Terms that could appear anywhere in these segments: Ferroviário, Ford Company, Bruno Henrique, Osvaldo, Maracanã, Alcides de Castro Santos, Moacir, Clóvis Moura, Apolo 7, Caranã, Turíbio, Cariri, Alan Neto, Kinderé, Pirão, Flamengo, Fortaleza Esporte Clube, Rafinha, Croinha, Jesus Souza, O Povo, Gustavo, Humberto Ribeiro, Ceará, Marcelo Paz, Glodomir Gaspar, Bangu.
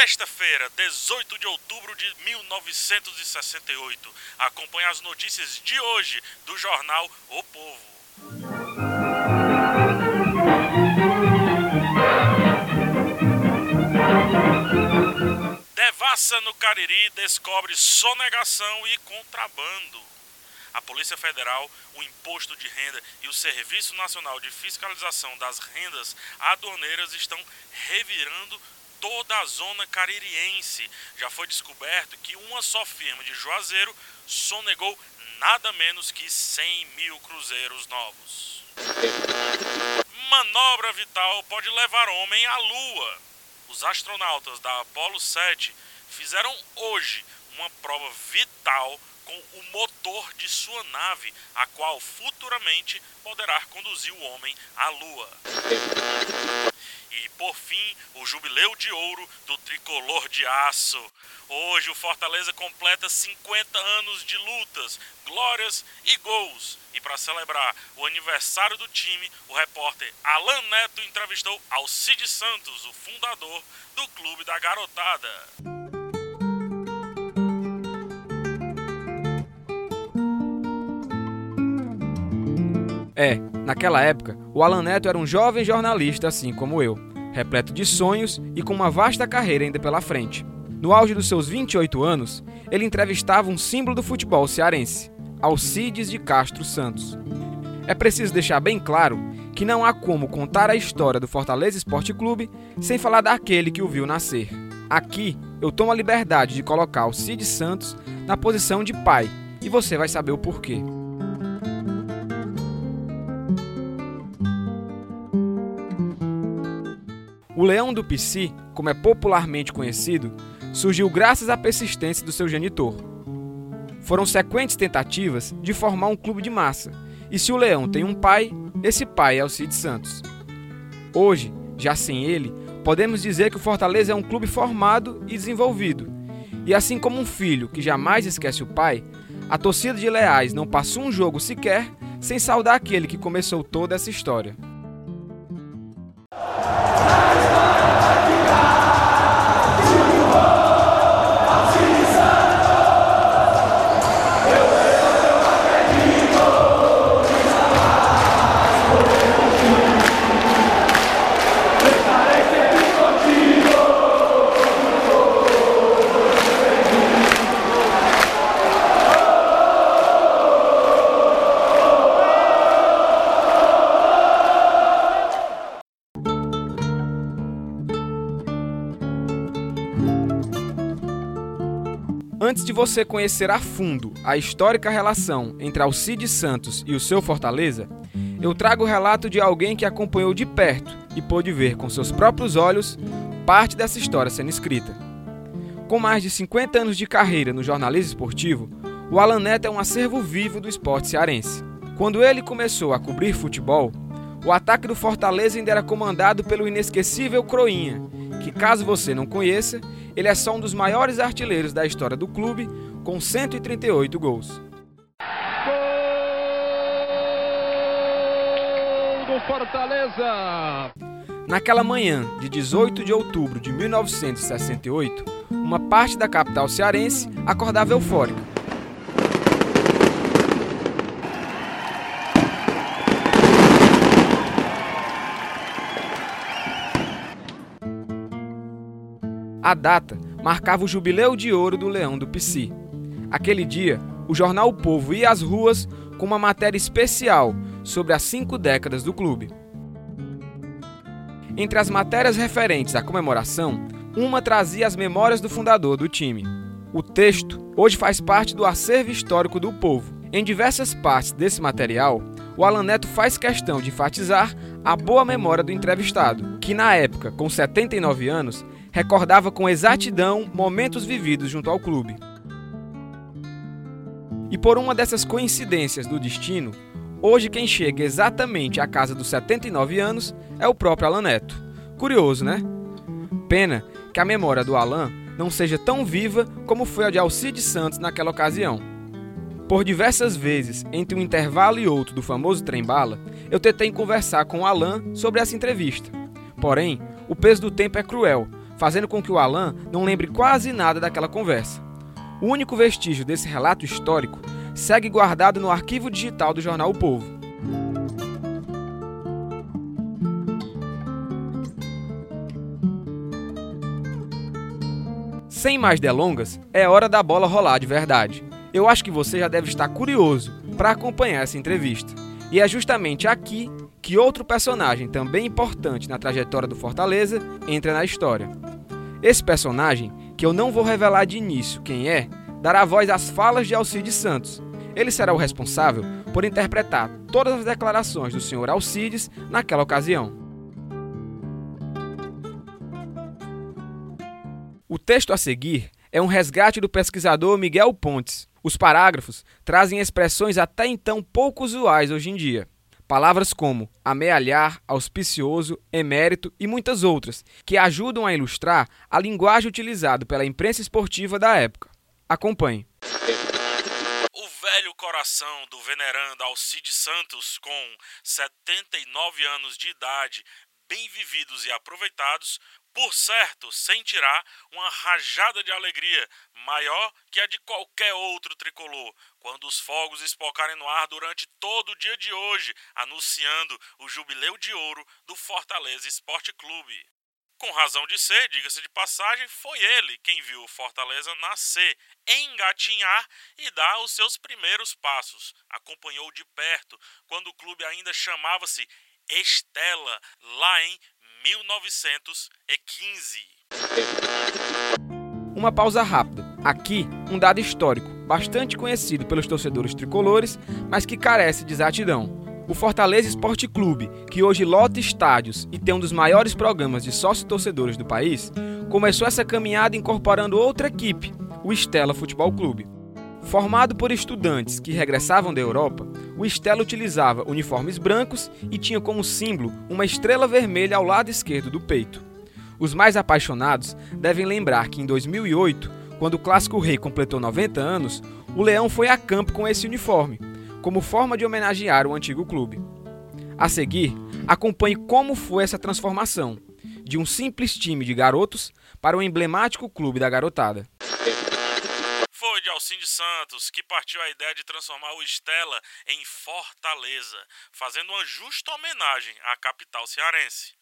Sexta-feira, 18 de outubro de 1968. Acompanhe as notícias de hoje do jornal O Povo. Devassa no Cariri descobre sonegação e contrabando. A Polícia Federal, o Imposto de Renda e o Serviço Nacional de Fiscalização das Rendas Aduaneiras estão revirando toda a zona caririense. Já foi descoberto que uma só firma de Juazeiro sonegou nada menos que 100 mil cruzeiros novos. Manobra vital pode levar homem à Lua. Os astronautas da Apolo 7 fizeram hoje uma prova vital com o motor de sua nave, a qual futuramente poderá conduzir o homem à Lua. E por fim, o jubileu de ouro do tricolor de aço. Hoje o Fortaleza completa 50 anos de lutas, glórias e gols. E para celebrar o aniversário do time, o repórter Alan Neto entrevistou Alcides de Santos, o fundador do Clube da Garotada. Naquela época, o Alan Neto era um jovem jornalista assim como eu, repleto de sonhos e com uma vasta carreira ainda pela frente. No auge dos seus 28 anos, ele entrevistava um símbolo do futebol cearense, Alcides de Castro Santos. É preciso deixar bem claro que não há como contar a história do Fortaleza Esporte Clube sem falar daquele que o viu nascer. Aqui, eu tomo a liberdade de colocar Alcides Santos na posição de pai, e você vai saber o porquê. O Leão do Pici, como é popularmente conhecido, surgiu graças à persistência do seu genitor. Foram sequentes tentativas de formar um clube de massa, e se o Leão tem um pai, esse pai é Alcides Santos. Hoje, já sem ele, podemos dizer que o Fortaleza é um clube formado e desenvolvido. E assim como um filho que jamais esquece o pai, a torcida de leais não passou um jogo sequer sem saudar aquele que começou toda essa história. Antes de você conhecer a fundo a histórica relação entre Alcides Santos e o seu Fortaleza, eu trago o relato de alguém que acompanhou de perto e pôde ver com seus próprios olhos parte dessa história sendo escrita. Com mais de 50 anos de carreira no jornalismo esportivo, o Alan Neto é um acervo vivo do esporte cearense. Quando ele começou a cobrir futebol, o ataque do Fortaleza ainda era comandado pelo inesquecível Croinha, que, caso você não conheça, ele é só um dos maiores artilheiros da história do clube, com 138 gols. Gol do Fortaleza! Naquela manhã de 18 de outubro de 1968, uma parte da capital cearense acordava eufórica. A data marcava o jubileu de ouro do Leão do Pici. Aquele dia, o jornal O Povo ia às ruas com uma matéria especial sobre as 5 décadas do clube. Entre as matérias referentes à comemoração, uma trazia as memórias do fundador do time. O texto hoje faz parte do acervo histórico do Povo. Em diversas partes desse material, o Alan Neto faz questão de enfatizar a boa memória do entrevistado, que na época, com 79 anos, recordava com exatidão momentos vividos junto ao clube. E por uma dessas coincidências do destino, hoje quem chega exatamente à casa dos 79 anos é o próprio Alan Neto. Curioso, né? Pena que a memória do Alan não seja tão viva como foi a de Alcides Santos naquela ocasião. Por diversas vezes, entre um intervalo e outro do famoso trem-bala, eu tentei conversar com o Alan sobre essa entrevista. Porém, o peso do tempo é cruel, fazendo com que o Alan não lembre quase nada daquela conversa. O único vestígio desse relato histórico segue guardado no arquivo digital do jornal O Povo. Sem mais delongas, é hora da bola rolar de verdade. Eu acho que você já deve estar curioso para acompanhar essa entrevista. E é justamente aqui que outro personagem também importante na trajetória do Fortaleza entra na história. Esse personagem, que eu não vou revelar de início quem é, dará voz às falas de Alcides Santos. Ele será o responsável por interpretar todas as declarações do senhor Alcides naquela ocasião. O texto a seguir é um resgate do pesquisador Miguel Pontes. Os parágrafos trazem expressões até então pouco usuais hoje em dia. Palavras como amealhar, auspicioso, emérito e muitas outras, que ajudam a ilustrar a linguagem utilizada pela imprensa esportiva da época. Acompanhe. O velho coração do venerando Alcides Santos, com 79 anos de idade, bem vividos e aproveitados, por certo, sentirá uma rajada de alegria maior que a de qualquer outro tricolor, quando os fogos espocarem no ar durante todo o dia de hoje, anunciando o jubileu de ouro do Fortaleza Esporte Clube. Com razão de ser, diga-se de passagem, foi ele quem viu o Fortaleza nascer, engatinhar e dar os seus primeiros passos. Acompanhou de perto, quando o clube ainda chamava-se Estela, lá em 1915. Uma pausa rápida. Aqui, um dado histórico, bastante conhecido pelos torcedores tricolores, mas que carece de exatidão. O Fortaleza Esporte Clube, que hoje lota estádios e tem um dos maiores programas de sócio-torcedores do país, começou essa caminhada incorporando outra equipe, o Estela Futebol Clube. Formado por estudantes que regressavam da Europa, o Estela utilizava uniformes brancos e tinha como símbolo uma estrela vermelha ao lado esquerdo do peito. Os mais apaixonados devem lembrar que em 2008, quando o Clássico Rei completou 90 anos, o Leão foi a campo com esse uniforme, como forma de homenagear o antigo clube. A seguir, acompanhe como foi essa transformação, de um simples time de garotos para o emblemático clube da garotada. Foi de Alcides Santos que partiu a ideia de transformar o Estela em Fortaleza, fazendo uma justa homenagem à capital cearense.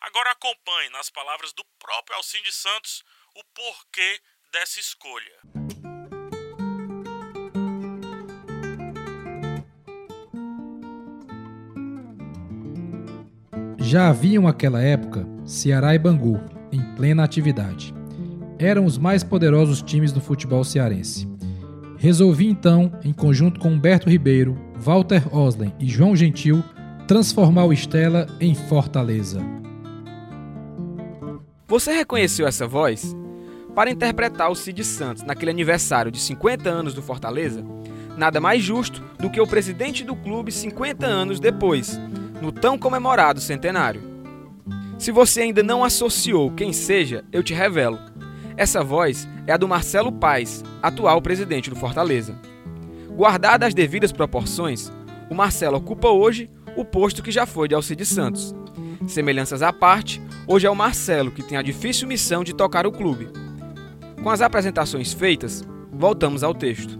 Agora acompanhe, nas palavras do próprio Alcides Santos, o porquê dessa escolha. Já haviam naquela época Ceará e Bangu em plena atividade. Eram os mais poderosos times do futebol cearense. Resolvi então, em conjunto com Humberto Ribeiro, Walter Olsen e João Gentil, transformar o Estela em Fortaleza. Você reconheceu essa voz? Para interpretar Alcides Santos naquele aniversário de 50 anos do Fortaleza, nada mais justo do que o presidente do clube 50 anos depois, no tão comemorado centenário. Se você ainda não associou quem seja, eu te revelo. Essa voz é a do Marcelo Paz, atual presidente do Fortaleza. Guardada as devidas proporções, o Marcelo ocupa hoje o posto que já foi de Alcides Santos. Semelhanças à parte, hoje é o Marcelo que tem a difícil missão de tocar o clube. Com as apresentações feitas, voltamos ao texto.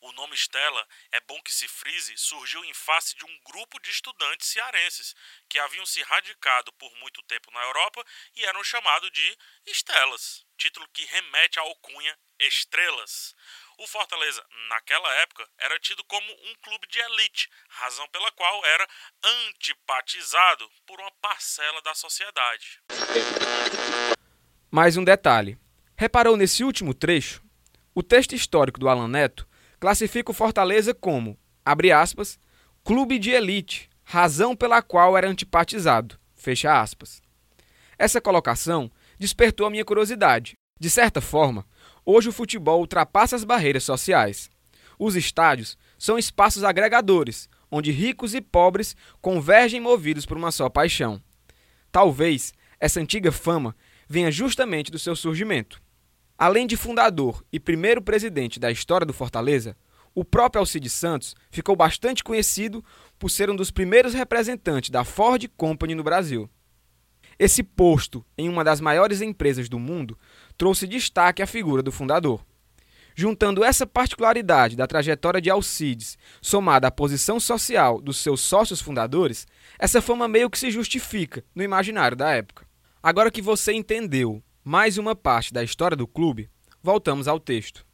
O nome Estela, é bom que se frise, surgiu em face de um grupo de estudantes cearenses que haviam se radicado por muito tempo na Europa e eram chamados de Estelas, título que remete à alcunha Estrelas. O Fortaleza, naquela época, era tido como um clube de elite, razão pela qual era antipatizado por uma parcela da sociedade. Mais um detalhe. Reparou nesse último trecho? O texto histórico do Alan Neto classifica o Fortaleza como, abre aspas, clube de elite, razão pela qual era antipatizado, fecha aspas. Essa colocação despertou a minha curiosidade. De certa forma, hoje o futebol ultrapassa as barreiras sociais. Os estádios são espaços agregadores, onde ricos e pobres convergem movidos por uma só paixão. Talvez essa antiga fama venha justamente do seu surgimento. Além de fundador e primeiro presidente da história do Fortaleza, o próprio Alcides Santos ficou bastante conhecido por ser um dos primeiros representantes da Ford Company no Brasil. Esse posto em uma das maiores empresas do mundo trouxe destaque à figura do fundador. Juntando essa particularidade da trajetória de Alcides, somada à posição social dos seus sócios fundadores, essa fama meio que se justifica no imaginário da época. Agora que você entendeu mais uma parte da história do clube, voltamos ao texto.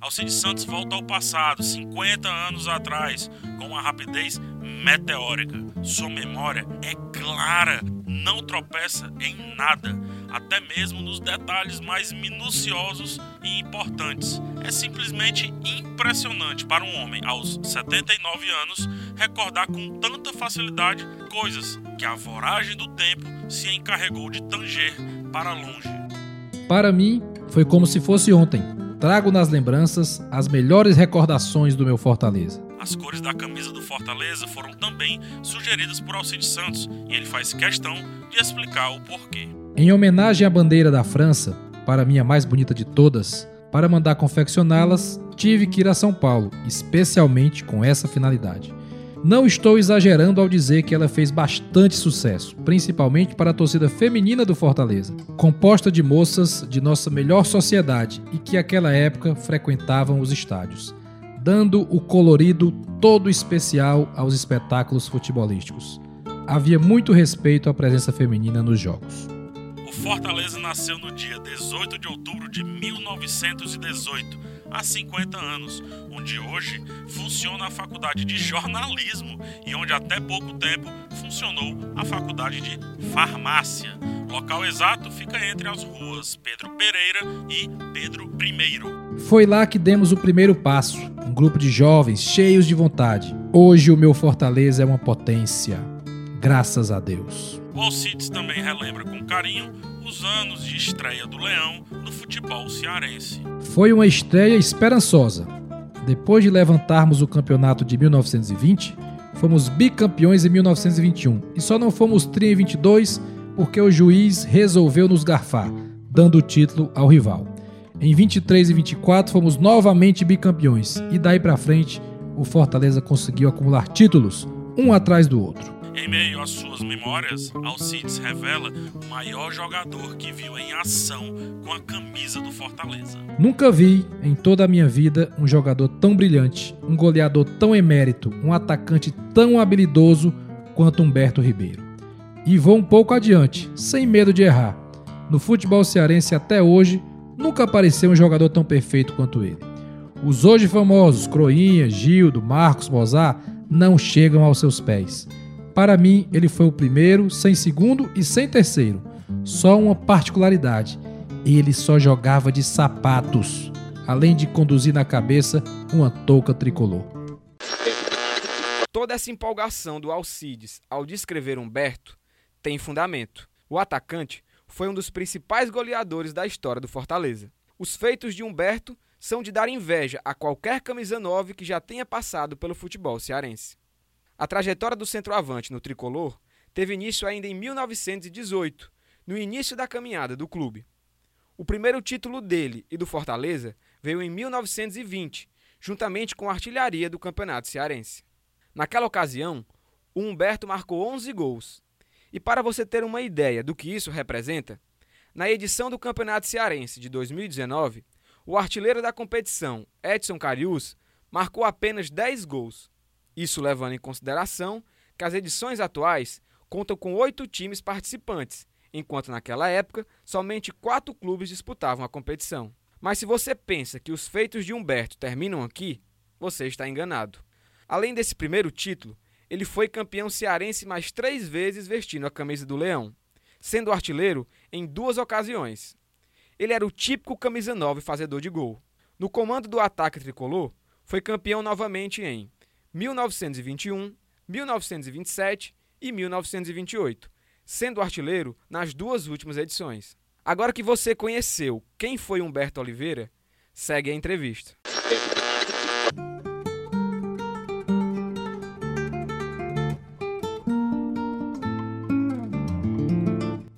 Alcides Santos volta ao passado, 50 anos atrás, com uma rapidez meteórica. Sua memória é clara, não tropeça em nada, até mesmo nos detalhes mais minuciosos e importantes. É simplesmente impressionante para um homem aos 79 anos recordar com tanta facilidade coisas que a voragem do tempo se encarregou de tanger para longe. Para mim, foi como se fosse ontem. Trago nas lembranças as melhores recordações do meu Fortaleza. As cores da camisa do Fortaleza foram também sugeridas por Alcides Santos e ele faz questão de explicar o porquê. Em homenagem à bandeira da França, para mim a mais bonita de todas, para mandar confeccioná-las, tive que ir a São Paulo, especialmente com essa finalidade. Não estou exagerando ao dizer que ela fez bastante sucesso, principalmente para a torcida feminina do Fortaleza, composta de moças de nossa melhor sociedade e que naquela época frequentavam os estádios, dando o colorido todo especial aos espetáculos futebolísticos. Havia muito respeito à presença feminina nos jogos. O Fortaleza nasceu no dia 18 de outubro de 1918, há 50 anos, onde hoje funciona a Faculdade de Jornalismo e onde até pouco tempo funcionou a Faculdade de Farmácia. O local exato fica entre as ruas Pedro Pereira e Pedro I. Foi lá que demos o primeiro passo. Um grupo de jovens cheios de vontade. Hoje o meu Fortaleza é uma potência, graças a Deus. O Alcides também relembra com carinho os anos de estreia do Leão no futebol cearense. Foi uma estreia esperançosa. Depois de levantarmos o campeonato de 1920, fomos bicampeões em 1921 e só não fomos tri em 22 porque o juiz resolveu nos garfar, dando o título ao rival. Em 23 e 24 fomos novamente bicampeões e daí pra frente o Fortaleza conseguiu acumular títulos, um atrás do outro. Em meio às suas memórias, Alcides revela o maior jogador que viu em ação com a camisa do Fortaleza. Nunca vi em toda a minha vida um jogador tão brilhante, um goleador tão emérito, um atacante tão habilidoso quanto Humberto Ribeiro. E vou um pouco adiante, sem medo de errar. No futebol cearense até hoje, nunca apareceu um jogador tão perfeito quanto ele. Os hoje famosos Croinha, Gildo, Marcos, Mozart não chegam aos seus pés. Para mim, ele foi o primeiro, sem segundo e sem terceiro. Só uma particularidade, ele só jogava de sapatos, além de conduzir na cabeça uma touca tricolor. Toda essa empolgação do Alcides ao descrever Humberto tem fundamento. O atacante foi um dos principais goleadores da história do Fortaleza. Os feitos de Humberto são de dar inveja a qualquer camisa 9 que já tenha passado pelo futebol cearense. A trajetória do centroavante no tricolor teve início ainda em 1918, no início da caminhada do clube. O primeiro título dele e do Fortaleza veio em 1920, juntamente com a artilharia do Campeonato Cearense. Naquela ocasião, o Humberto marcou 11 gols. E para você ter uma ideia do que isso representa, na edição do Campeonato Cearense de 2019, o artilheiro da competição, Edson Cariús, marcou apenas 10 gols. Isso levando em consideração que as edições atuais contam com 8 times participantes, enquanto naquela época somente 4 clubes disputavam a competição. Mas se você pensa que os feitos de Humberto terminam aqui, você está enganado. Além desse primeiro título, ele foi campeão cearense mais 3 vezes vestindo a camisa do Leão, sendo artilheiro em 2 ocasiões. Ele era o típico camisa 9 fazedor de gol. No comando do ataque tricolor, foi campeão novamente em 1921, 1927 e 1928, sendo artilheiro nas 2 últimas edições. Agora que você conheceu quem foi Humberto Oliveira, segue a entrevista.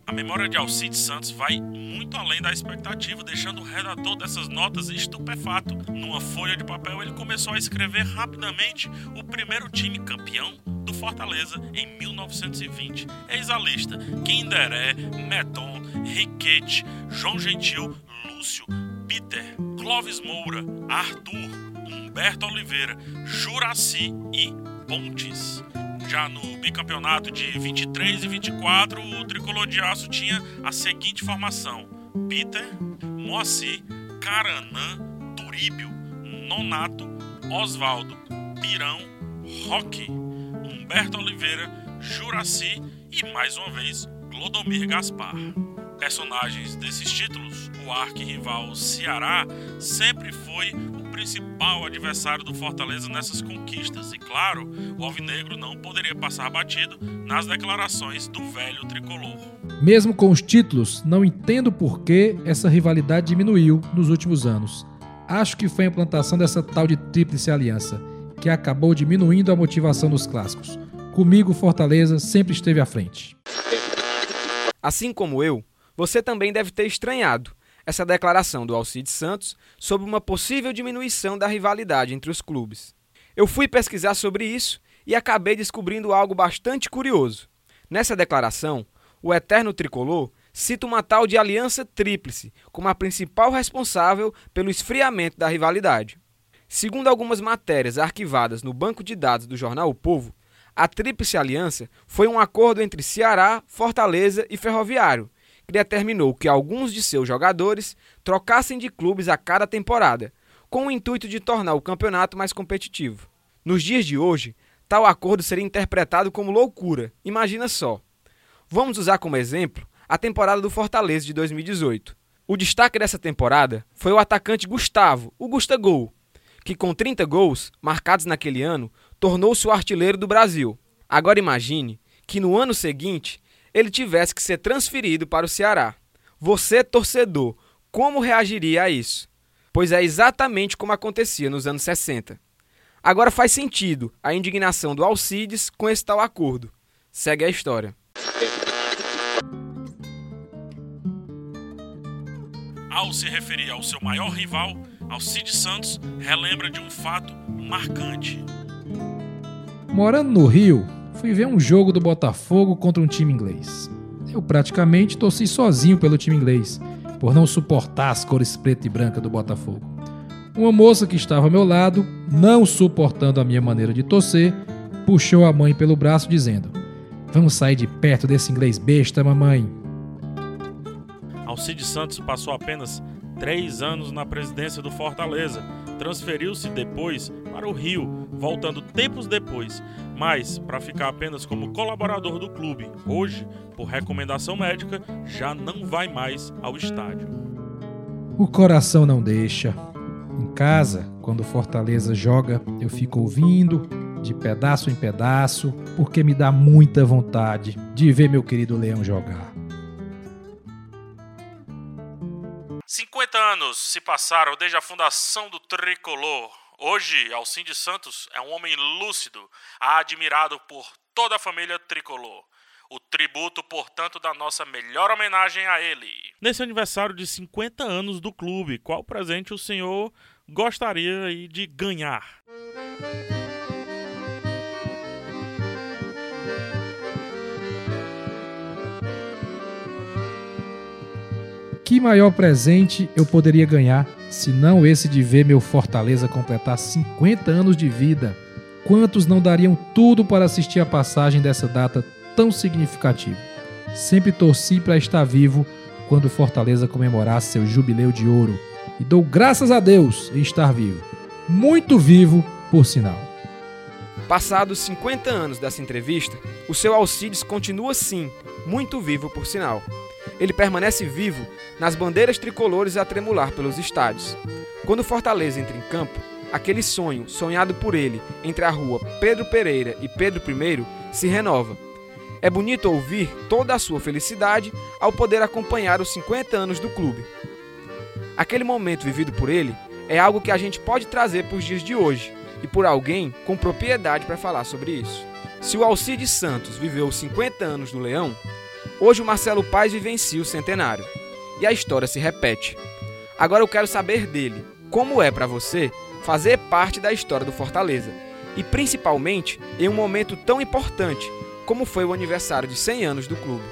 A memória de Alcides Santos vai muito além da expectativa, deixando o redator dessas notas estupefato. Numa folha de papel, ele começou a escrever rapidamente o primeiro time campeão do Fortaleza em 1920. Eis a lista: Kinderé, Meton, Riquete, João Gentil, Lúcio, Peter, Clóvis Moura, Arthur, Humberto Oliveira, Juraci e Pontes. Já no bicampeonato de 23 e 24, o tricolor de aço tinha a seguinte formação: Peter, Moacir, Caranã, Turíbio, Nonato, Osvaldo, Pirão, Roque, Humberto Oliveira, Juraci e, mais uma vez, Glodomir Gaspar. Personagens desses títulos, o arqui-rival Ceará sempre foi principal adversário do Fortaleza nessas conquistas e, claro, o alvinegro não poderia passar batido nas declarações do velho tricolor. Mesmo com os títulos, não entendo por que essa rivalidade diminuiu nos últimos anos. Acho que foi a implantação dessa tal de tríplice aliança, que acabou diminuindo a motivação dos clássicos. Comigo, Fortaleza sempre esteve à frente. Assim como eu, você também deve ter estranhado essa declaração do Alcides Santos sobre uma possível diminuição da rivalidade entre os clubes. Eu fui pesquisar sobre isso e acabei descobrindo algo bastante curioso. Nessa declaração, o eterno tricolor cita uma tal de aliança tríplice como a principal responsável pelo esfriamento da rivalidade. Segundo algumas matérias arquivadas no banco de dados do jornal O Povo, a tríplice aliança foi um acordo entre Ceará, Fortaleza e Ferroviário, que determinou que alguns de seus jogadores trocassem de clubes a cada temporada, com o intuito de tornar o campeonato mais competitivo. Nos dias de hoje, tal acordo seria interpretado como loucura, imagina só. Vamos usar como exemplo a temporada do Fortaleza de 2018. O destaque dessa temporada foi o atacante Gustavo, o Gustagol, que com 30 gols marcados naquele ano, tornou-se o artilheiro do Brasil. Agora imagine que no ano seguinte ele tivesse que ser transferido para o Ceará. Você, torcedor, como reagiria a isso? Pois é exatamente como acontecia nos anos 60. Agora faz sentido a indignação do Alcides com esse tal acordo. Segue a história. Ao se referir ao seu maior rival, Alcides Santos relembra de um fato marcante. Morando no Rio, fui ver um jogo do Botafogo contra um time inglês. Eu praticamente torci sozinho pelo time inglês, por não suportar as cores preta e branca do Botafogo. Uma moça que estava ao meu lado, não suportando a minha maneira de torcer, puxou a mãe pelo braço dizendo: "Vamos sair de perto desse inglês besta, mamãe." Alcides Santos passou apenas 3 anos na presidência do Fortaleza. Transferiu-se depois para o Rio, voltando tempos depois, mas para ficar apenas como colaborador do clube. Hoje, por recomendação médica, já não vai mais ao estádio. O coração não deixa. Em casa, quando o Fortaleza joga, eu fico ouvindo, de pedaço em pedaço, porque me dá muita vontade de ver meu querido Leão jogar. 50 anos se passaram desde a fundação do tricolor. Hoje, Alcides Santos é um homem lúcido, admirado por toda a família tricolor. O tributo, portanto, da nossa melhor homenagem a ele. Nesse aniversário de 50 anos do clube, qual presente o senhor gostaria de ganhar? Que maior presente eu poderia ganhar se não esse de ver meu Fortaleza completar 50 anos de vida? Quantos não dariam tudo para assistir a passagem dessa data tão significativa? Sempre torci para estar vivo quando o Fortaleza comemorasse seu jubileu de ouro. E dou graças a Deus em estar vivo. Muito vivo, por sinal. Passados 50 anos dessa entrevista, o seu Alcides continua sim, muito vivo, por sinal. Ele permanece vivo nas bandeiras tricolores a tremular pelos estádios. Quando o Fortaleza entra em campo, aquele sonho, sonhado por ele, entre a rua Pedro Pereira e Pedro I, se renova. É bonito ouvir toda a sua felicidade ao poder acompanhar os 50 anos do clube. Aquele momento vivido por ele é algo que a gente pode trazer para os dias de hoje e por alguém com propriedade para falar sobre isso. Se o Alcides Santos viveu os 50 anos do Leão, Hoje o Marcelo Paz vivencia o centenário. E a história se repete. Agora eu quero saber dele. Como é para você fazer parte da história do Fortaleza? E principalmente em um momento tão importante como foi o aniversário de 100 anos do clube.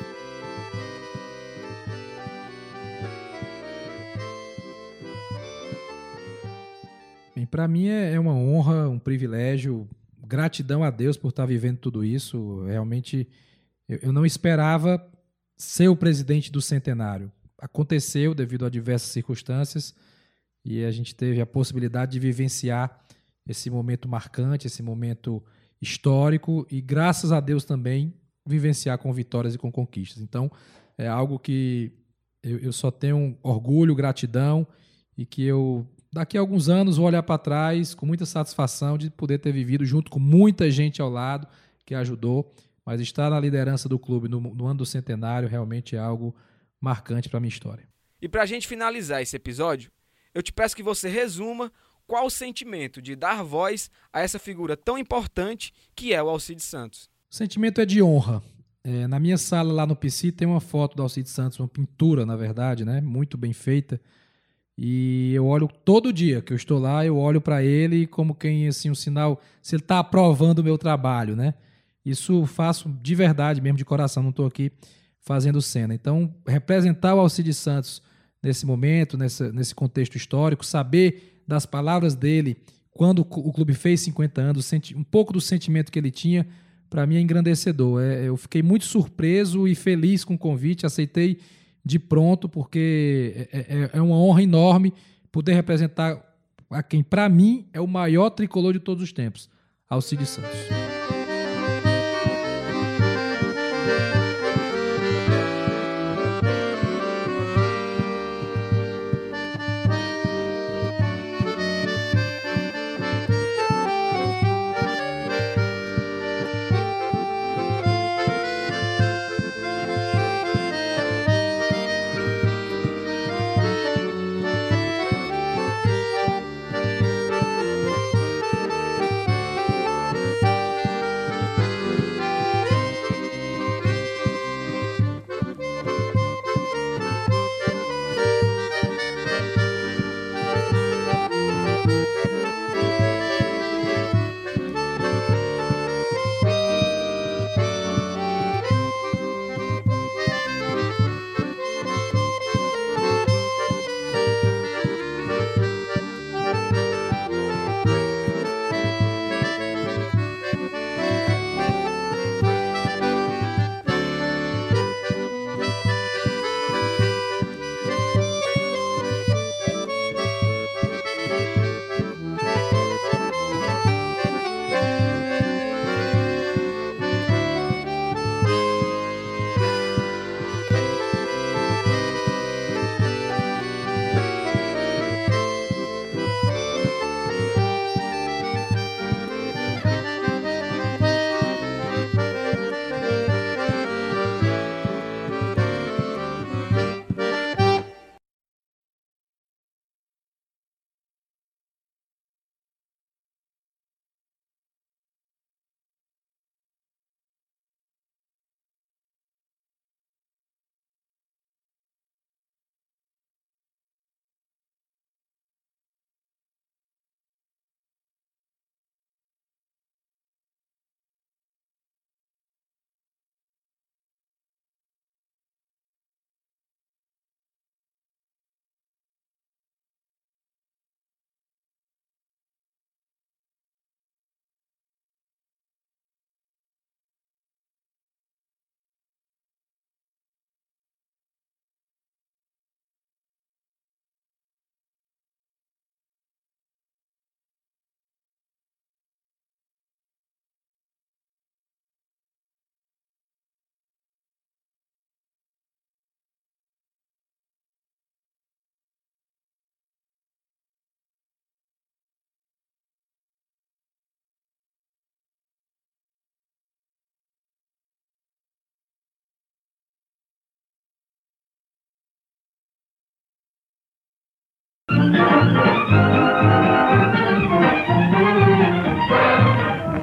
Bem, para mim é uma honra, um privilégio, gratidão a Deus por estar vivendo tudo isso. Realmente eu não esperava ser o presidente do centenário. Aconteceu devido a diversas circunstâncias e a gente teve a possibilidade de vivenciar esse momento marcante, esse momento histórico e, graças a Deus também, vivenciar com vitórias e com conquistas. Então, é algo que eu só tenho orgulho, gratidão e que eu, daqui a alguns anos, vou olhar para trás com muita satisfação de poder ter vivido junto com muita gente ao lado que ajudou, mas estar na liderança do clube no ano do centenário realmente é algo marcante para a minha história. E para a gente finalizar esse episódio, eu te peço que você resuma qual o sentimento de dar voz a essa figura tão importante que é o Alcides Santos. O sentimento é de honra. Na minha sala lá no PC tem uma foto do Alcides Santos, uma pintura, na verdade, né? Muito bem feita. E eu olho todo dia que eu estou lá, eu olho para ele como quem, assim, um sinal, se ele está aprovando o meu trabalho, né? Isso faço de verdade mesmo, de coração, não estou aqui fazendo cena. Então, representar o Alcides Santos nesse momento, nesse contexto histórico, saber das palavras dele quando o clube fez 50 anos, um pouco do sentimento que ele tinha, para mim é engrandecedor. Eu fiquei muito surpreso e feliz com o convite, aceitei de pronto, porque é uma honra enorme poder representar a quem, para mim, é o maior tricolor de todos os tempos, Alcides Santos.